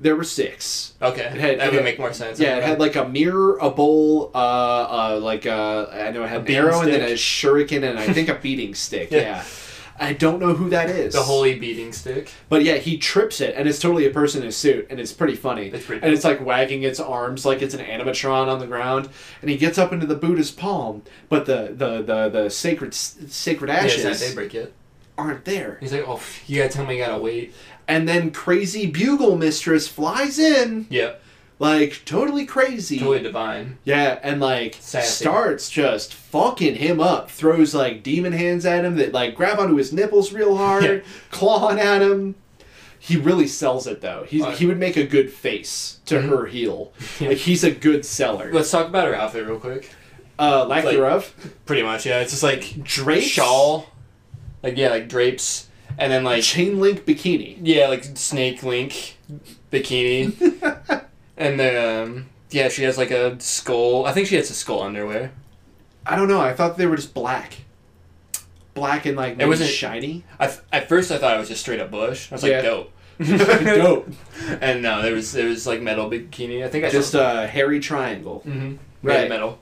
There were six. Okay, it had, that would it, make more sense. Yeah, it had like a mirror, a bowl, uh, uh, like a, I know it had an arrow stick. And then a shuriken and I think a beating stick. Yeah. yeah, I don't know who that is. The holy beating stick. But yeah, he trips it, and it's totally a person in a suit, and it's pretty funny. It's pretty. And it's like wagging its arms like it's an animatron on the ground, and he gets up into the Buddha's palm, but the the the, the sacred sacred ashes. Yeah, it's not daybreak yet. Aren't there? He's like, oh, you gotta tell me, I gotta wait. And then crazy bugle mistress flies in. Yep. Like, totally crazy. Totally divine. Yeah, and, like, sassy. Starts just fucking him up. Throws, like, demon hands at him that, like, grab onto his nipples real hard. Yeah. Clawing at him. He really sells it, though. He's, right. He would make a good face to mm-hmm. her heel. Yeah. Like, he's a good seller. Let's talk about her outfit real quick. Uh, lack like, thereof? Pretty much, yeah. It's just, like, drapes. Shawl. Like, yeah, like, drapes. And then, like... Chain link bikini. Yeah, like, snake link bikini. And then, um, yeah, she has like a skull. I think she has a skull underwear. I don't know. I thought they were just black. Black and like, it wasn't shiny. I th- at first I thought it was just straight up bush. I was like, yeah. Dope. Dope. And no, there was, there was like metal bikini. I think I just saw... a hairy triangle. Mm-hmm. Right. Yeah, metal.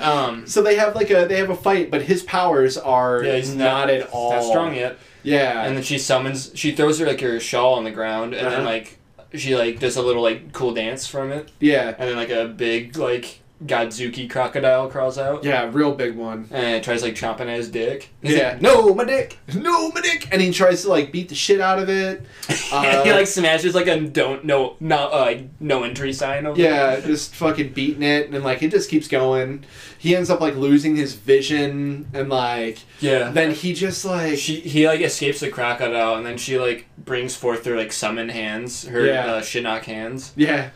um, so they have like a, they have a fight, but his powers are yeah, he's not, not at all. Not strong yet. Yeah. And then she summons, she throws her like her shawl on the ground and uh-huh. then like, she, like, does a little, like, cool dance from it. Yeah. And then, like, a big, like, Godzuki crocodile crawls out. Yeah, real big one. And it tries, like, chomping at his dick. He's yeah. Like, no, my dick! No, my dick! And he tries to, like, beat the shit out of it. Uh, he, like, smashes, like, a don't, no, not, uh, like, no entry sign over yeah, there. Just fucking beating it. And, then, like, it just keeps going. He ends up, like, losing his vision. And, like... Yeah. Then he just, like... She, he, like, escapes the crocodile. And then she, like, brings forth her, like, summon hands. Her yeah. uh, Shinnok hands. Yeah.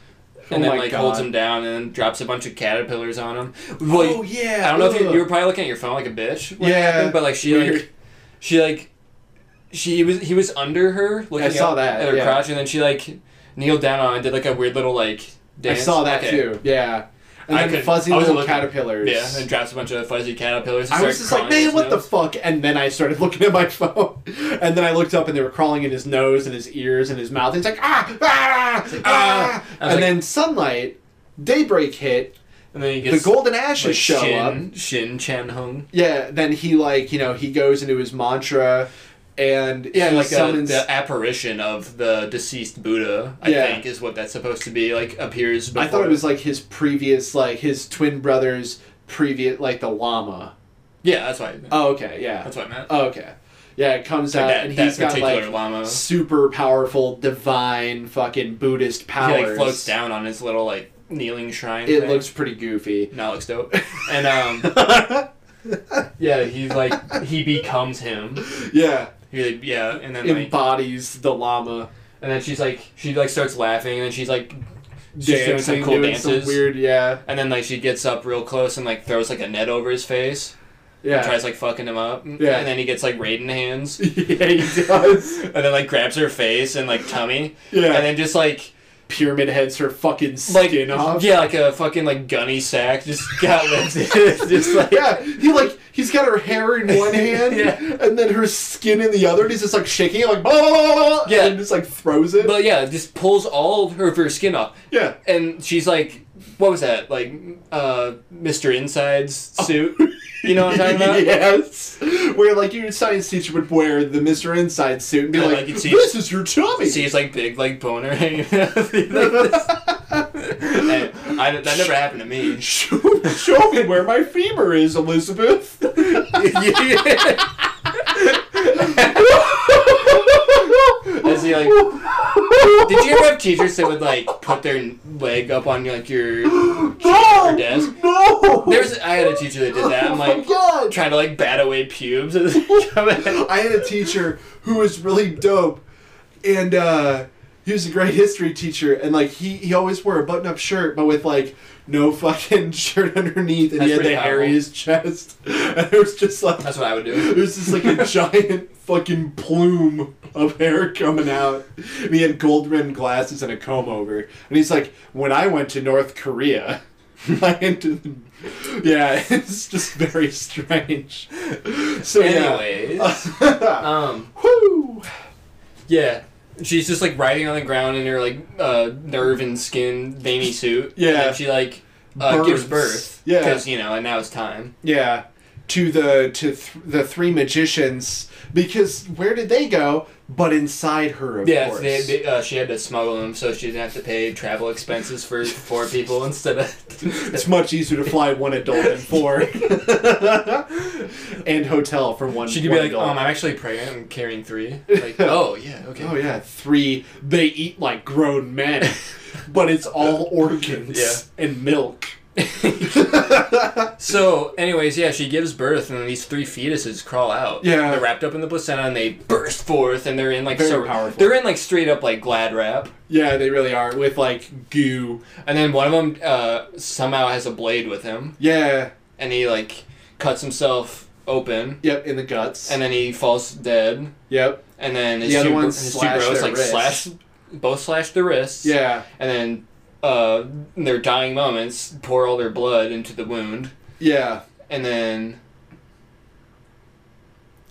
And oh then, like, God. Holds him down and then drops a bunch of caterpillars on him. Well, oh, yeah. I don't know ugh. if you, you were probably looking at your phone like a bitch. Yeah. Happened, but, like, she, weird. like, she, like, she was, he was under her. Looking I saw that. At her yeah. crotch, and then she, like, kneeled down on and did, like, a weird little, like, dance. I saw that, okay. too. Yeah. And I then could, fuzzy little looking, caterpillars. Yeah, and drops a bunch of fuzzy caterpillars. I was just like, man, what nose. the fuck? And then I started looking at my phone. And then I looked up and they were crawling in his nose and his ears and his mouth. And it's like, ah, ah, like, ah. And like, then sunlight, daybreak hit. And then he gets the golden ashes like, show Shin, up. Shin Chan Hung. Yeah, then he like, you know, he goes into his mantra. And yeah, like summons... a, the apparition of the deceased Buddha, I yeah. think, is what that's supposed to be. Like appears. Before. I thought it was like his previous, like his twin brother's previous, like the llama. Yeah, that's what I meant. Oh, okay, yeah, that's what I meant. Oh, okay, yeah, it comes like out that, and he's got like llama. super powerful, divine, fucking Buddhist powers. He like floats down on his little like kneeling shrine. It thing. looks pretty goofy. No, it looks dope. And um, yeah, he's like he becomes him. Yeah. Like, yeah, and then embodies like, the llama, and then she's like, she like starts laughing, and then she's like, dancing, she's doing some cool doing dances, some weird, yeah. And then like she gets up real close and like throws like a net over his face, yeah. And tries like fucking him up, yeah. And then he gets like Raiden hands, yeah, he does. And then like grabs her face and like tummy, yeah. And then just like pyramid heads her fucking skin like, off, yeah, like a fucking like gunny sack just got lifted, just like yeah, he like. He's got her hair in one hand, yeah. and then her skin in the other, and he's just, like, shaking it, like, blah, blah, blah, blah, yeah. and just, like, throws it. But, yeah, just pulls all of her, of her skin off. Yeah. And she's, like, what was that? Like, uh, Mister Inside's suit? Oh. You know what I'm talking about? Yes. Where, like, your science teacher would wear the Mister Inside suit and be and, like, like see, this is your tummy! See, it's, like, big, like, boner hanging out. Like this. And I, that never happened to me. Show, show me where my femur is, Elizabeth. As he, like, did you ever have teachers that would like put their leg up on like your, no, your desk? No. There's I had a teacher that did that. I'm like oh trying to like bat away pubes. I had a teacher who was really dope, and uh, he was a great history teacher. And like he, he always wore a button up shirt, but with like no fucking shirt underneath, and that's he had the hair in his chest. And it was just like that's what I would do. It was just like a giant fucking plume of hair coming out. And he had gold-rimmed glasses and a comb over. And he's like, when I went to North Korea, I into yeah, it's just very strange. So anyways, yeah. um, whoo, yeah. She's just, like, riding on the ground in her, like, uh, nerve and skin veiny suit. Yeah. And then she, like, uh, gives birth. Yeah. Because, you know, and now it's time. Yeah. To the to th- the three magicians. Because where did they go? But inside her, of yeah, course. Yeah, so uh, she had to smuggle them so she didn't have to pay travel expenses for four people instead of... It's much easier to fly one adult than four. And hotel for one adult. She could be like, adult. um, I'm actually pregnant, I'm carrying three. Like, oh, yeah, okay. Oh, yeah, three. They eat like grown men. But it's all organs yeah. and milk. So, anyways, yeah, she gives birth, and these three fetuses crawl out. Yeah, they're wrapped up in the placenta, and they burst forth, and they're in like very so powerful. They're in like straight up like Glad wrap. Yeah, they really are with like goo, and then one of them uh, somehow has a blade with him. Yeah, and he like cuts himself open. Yep, in the guts, and then he falls dead. Yep, and then his the other ones slash their like wrists. slash both slash the wrists. Yeah, and then. Uh, in their dying moments, pour all their blood into the wound. Yeah, and then,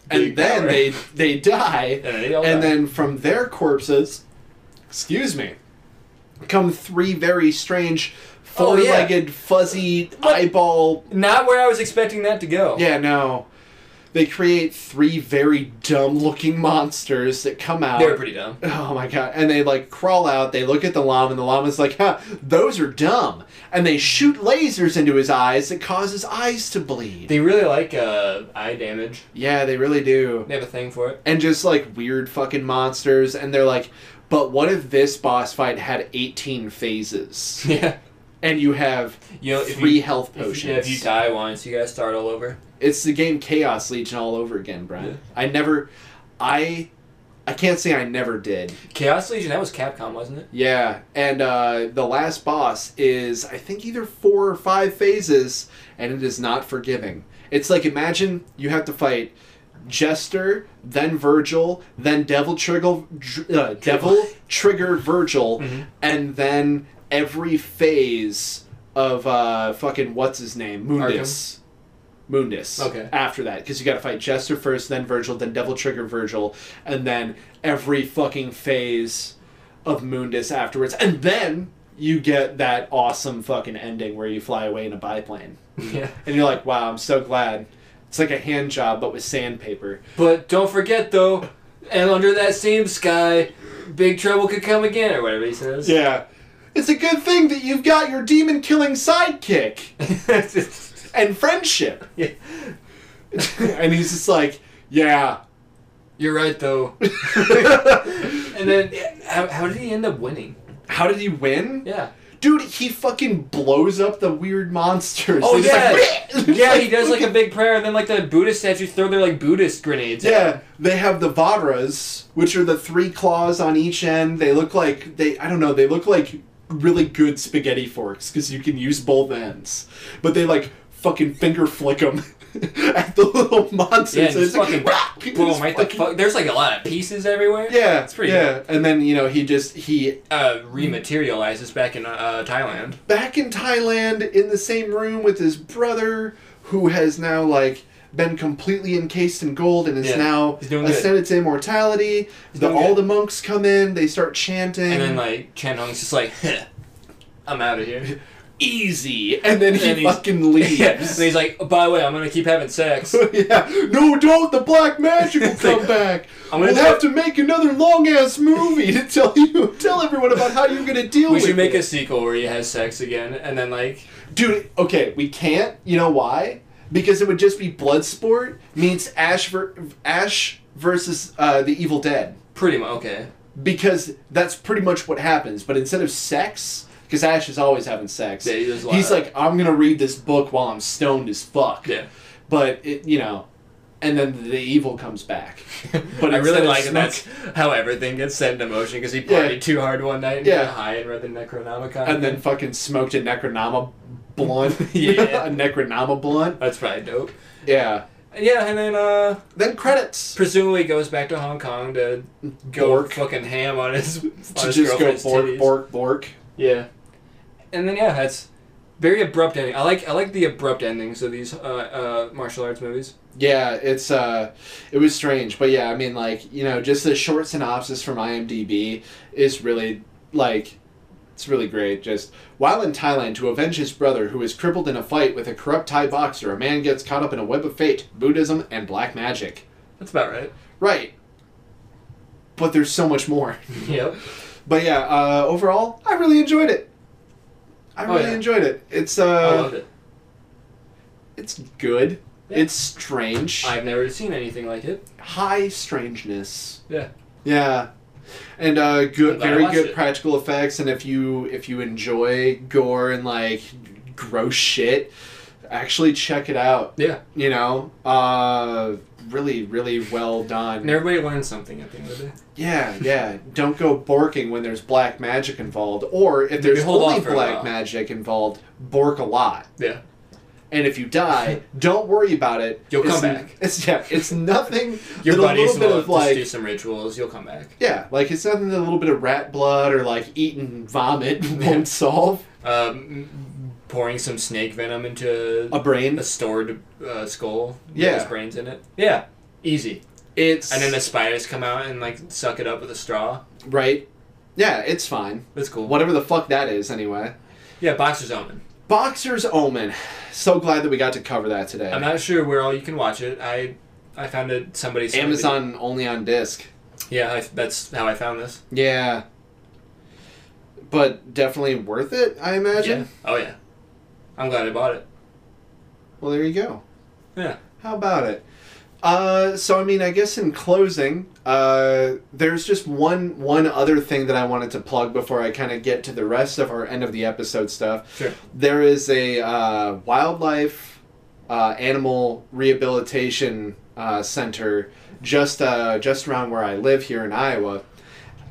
and Big then power. they they die, and, they all and die. Then from their corpses, excuse me, come three very strange four-legged, oh, yeah. fuzzy what? eyeball. Not where I was expecting that to go. Yeah, no. They create three very dumb-looking monsters that come out. They're pretty dumb. Oh, my God. And they, like, crawl out. They look at the llama, and the llama's like, huh, those are dumb. And they shoot lasers into his eyes that cause his eyes to bleed. They really like uh, eye damage. Yeah, they really do. They have a thing for it. And just, like, weird fucking monsters. And they're like, but what if this boss fight had eighteen phases? Yeah. And you have you know, three you, health potions. If, yeah, if you die once, you gotta start all over. It's the game Chaos Legion all over again, Brian. Yeah. I never... I... I can't say I never did. Chaos Legion, that was Capcom, wasn't it? Yeah. And uh, the last boss is, I think, either four or five phases, and it is not forgiving. It's like, imagine you have to fight Jester, then Virgil, then Devil Trigger, uh, Devil Trigger Virgil, mm-hmm. and then... every phase of uh, fucking what's his name? Mundus. Arkham? Mundus. Okay. After that. Because you gotta fight Jester first, then Virgil, then Devil Trigger Virgil, and then every fucking phase of Mundus afterwards. And then you get that awesome fucking ending where you fly away in a biplane. Yeah. And you're like, wow, I'm so glad. It's like a hand job, but with sandpaper. But don't forget, though, and under that same sky, Big Trouble could come again, or whatever he says. Yeah. It's a good thing that you've got your demon-killing sidekick. And friendship. Yeah. And he's just like, yeah. You're right, though. And then, how, how did he end up winning? How did he win? Yeah. Dude, he fucking blows up the weird monsters. Oh, yeah. Like, yeah, he does, like, a big prayer, and then, like, the Buddhist statues throw their, like, Buddhist grenades. Yeah, out. They have the Vajras, which are the three claws on each end. They look like, they, I don't know, they look like... really good spaghetti forks because you can use both ends, but they like fucking finger flick them at the little monsters. Yeah, it's fucking like, people boom, right fucking... The fuck? There's like a lot of pieces everywhere. Yeah, it's pretty. Yeah, cool. And then you know he just he uh, rematerializes back in uh, Thailand. Back in Thailand, in the same room with his brother, who has now like been completely encased in gold and is yeah, now ascended to immortality. The, all good. The monks come in, they start chanting. And then, like, Chan Hung's just like, huh, I'm out of here. Easy. And then and he then fucking leaves. Yeah. And he's like, oh, by the way, I'm going to keep having sex. Yeah. No, don't. The black magic will come like, back. I'm gonna we'll have to make another long-ass movie to tell you, tell everyone about how you're going to deal we with it. We should make a sequel where he has sex again. And then, like... Dude, okay, we can't. You know why? Because it would just be Bloodsport meets Ash ver- Ash versus uh, the Evil Dead. Pretty much, okay. Because that's pretty much what happens. But instead of sex, because Ash is always having sex, yeah, he he's like, I'm going to read this book while I'm stoned as fuck. Yeah. But, it, you know, and then the evil comes back. But I really like smoke- that's how everything gets set into motion, because he partied yeah. too hard one night and yeah. got high and read the Necronomicon. And then fucking smoked a Necronomicon. Blunt. Yeah. A Necronama blunt. That's probably dope. Yeah. Yeah, and then, uh... Then credits. Presumably goes back to Hong Kong to go bork. fucking ham on his, on to his just go bork, titties. bork, bork. Yeah. And then, yeah, that's very abrupt ending. I like I like the abrupt endings of these uh, uh, martial arts movies. Yeah, it's, uh... It was strange, but yeah, I mean, like, you know, just the short synopsis from IMDb is really, like... It's really great. Just, while in Thailand to avenge his brother who is crippled in a fight with a corrupt Thai boxer, a man gets caught up in a web of fate, Buddhism, and black magic. That's about right. Right. but there's so much more. Yep. But yeah, uh, overall, I really enjoyed it. I really oh, yeah. enjoyed it. It's uh, I loved it. It's good. Yeah. It's strange. I've never seen anything like it. High strangeness. Yeah. Yeah. And uh, good, very good it. practical effects. And if you if you enjoy gore and like gross shit, actually check it out. Yeah. You know, uh, really, really well done. And everybody learns something at the end of the day. Yeah, yeah. Don't go borking when there's black magic involved, or if there's only black magic involved, bork a lot. Yeah. And if you die, don't worry about it. You'll it's, come back. It's yeah, it's nothing. Your buddies will of like, just do some rituals. You'll come back. Yeah, like it's nothing that a little bit of rat blood or like eating vomit won't solve. Um, pouring some snake venom into a brain, a stored uh, skull. Yeah, with his brains in it. Yeah, easy. It's and then the spiders come out and like suck it up with a straw. Right. Yeah, it's fine. It's cool. Whatever the fuck that is, anyway. Yeah, Boxer's Omen. Boxer's Omen. So glad that we got to cover that today. I'm not sure where all you can watch it. I I found it somebody's... Amazon only on disc. Yeah, I, that's how I found this. Yeah. But definitely worth it, I imagine? Yeah. Oh, yeah. I'm glad I bought it. Well, there you go. Yeah. How about it? Uh, so, I mean, I guess in closing, uh, there's just one one other thing that I wanted to plug before I kind of get to the rest of our end of the episode stuff. Sure. There is a uh, wildlife uh, animal rehabilitation uh, center just uh, just around where I live here in Iowa,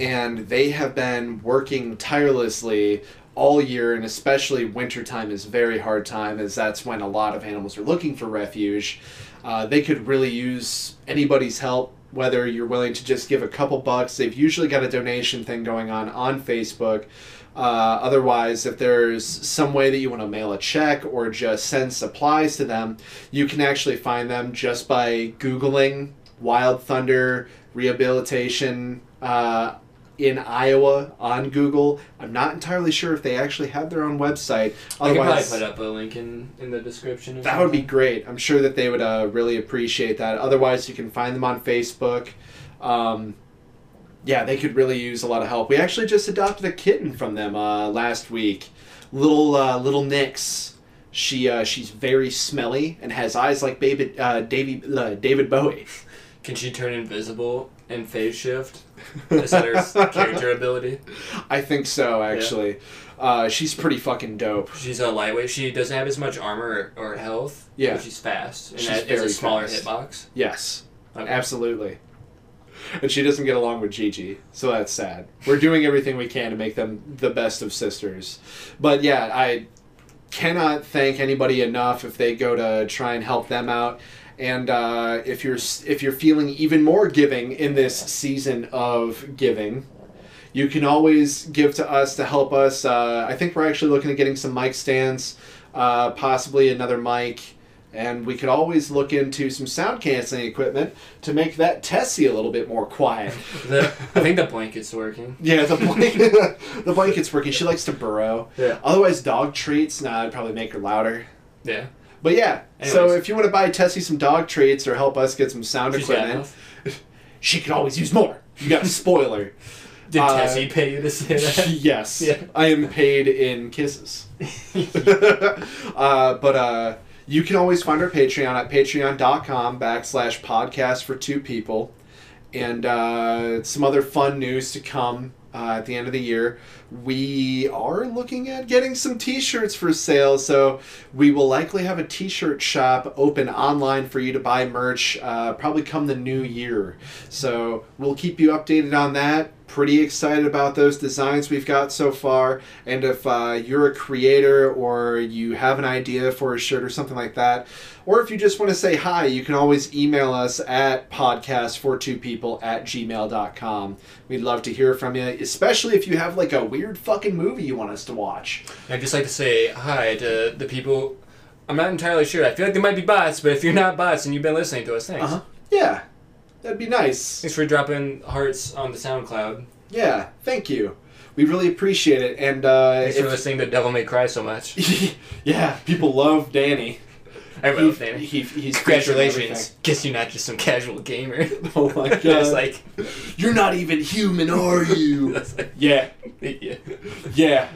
and they have been working tirelessly all year, and especially wintertime is a very hard time, as that's when a lot of animals are looking for refuge. Uh, they could really use anybody's help, whether you're willing to just give a couple bucks. They've usually got a donation thing going on on Facebook. Uh, otherwise, if there's some way that you want to mail a check or just send supplies to them, you can actually find them just by Googling Wild Thunder Rehabilitation uh, in Iowa on Google. I'm not entirely sure if they actually have their own website. Otherwise, I could probably put up a link in, in the description. That something. would be great. I'm sure that they would uh, really appreciate that. Otherwise, you can find them on Facebook. Um, yeah, they could really use a lot of help. We actually just adopted a kitten from them uh, last week. Little uh, little Nyx. She uh, she's very smelly and has eyes like baby uh, David uh, David Bowie. Can she turn invisible and phase shift? Is that her character ability? I think so, actually. Yeah. Uh, she's pretty fucking dope. She's a lightweight. She doesn't have as much armor or, or health. Yeah. But she's fast. And she's that very is a smaller fast. hitbox. Yes. Okay. Absolutely. And she doesn't get along with Gigi, so that's sad. We're doing everything we can to make them the best of sisters. But yeah, I cannot thank anybody enough if they go to try and help them out. And uh, if you're if you're feeling even more giving in this season of giving, you can always give to us to help us. Uh, I think we're actually looking at getting some mic stands, uh, possibly another mic. And we could always look into some sound canceling equipment to make that tessie a little bit more quiet. the, I think the blanket's working. Yeah, the blanket, the blanket's working. She likes to burrow. Yeah. Otherwise, dog treats. Nah, I'd probably make her louder. Yeah. But yeah, anyways. So if you want to buy Tessie some dog treats or help us get some sound She's equipment, she could always use more. You got a spoiler. Did uh, Tessie pay you to say that? Yes. Yeah. I am paid in kisses. uh, but uh, you can always find our Patreon at patreon.com backslash podcast for two people. And uh, some other fun news to come. Uh, at the end of the year, we are looking at getting some t-shirts for sale, so we will likely have a t-shirt shop open online for you to buy merch uh, probably come the new year. So we'll keep you updated on that. Pretty excited about those designs we've got so far, and if uh, you're a creator or you have an idea for a shirt or something like that, or if you just want to say hi, you can always email us at podcastfortwopeople at gmail dot com. We'd love to hear from you, especially if you have like a weird fucking movie you want us to watch. I'd just like to say hi to the people. I'm not entirely sure. I feel like there might be bots, but if you're not bots and you've been listening to us, thanks. Uh-huh. Yeah, that'd be nice. Thanks for dropping hearts on the SoundCloud. Yeah, thank you. We really appreciate it. And uh, thanks for listening to Devil May Cry so much. Yeah, people love Danny. I will, David. He, he, he's Congratulations. Guess you're not just some casual gamer. Oh my god. It's like, you're not even human, are you? Like, yeah. Yeah. Yeah.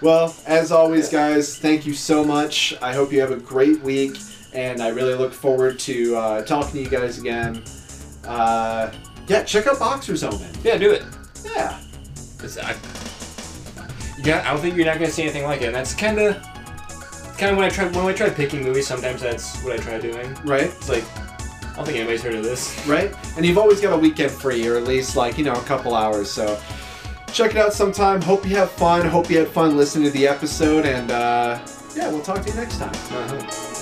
Well, as always, guys, thank you so much. I hope you have a great week, and I really look forward to uh, talking to you guys again. Uh, yeah, check out Boxer's Omen. Yeah, do it. Yeah. I, yeah, I don't think you're not going to see anything like it, and that's kind of... Kind of when I try when I try picking movies, sometimes that's what I try doing. Right. It's like, I don't think anybody's heard of this. Right. And you've always got a weekend free, or at least like you know a couple hours. So check it out sometime. Hope you have fun. Hope you had fun listening to the episode, and uh, yeah, we'll talk to you next time. Uh-huh.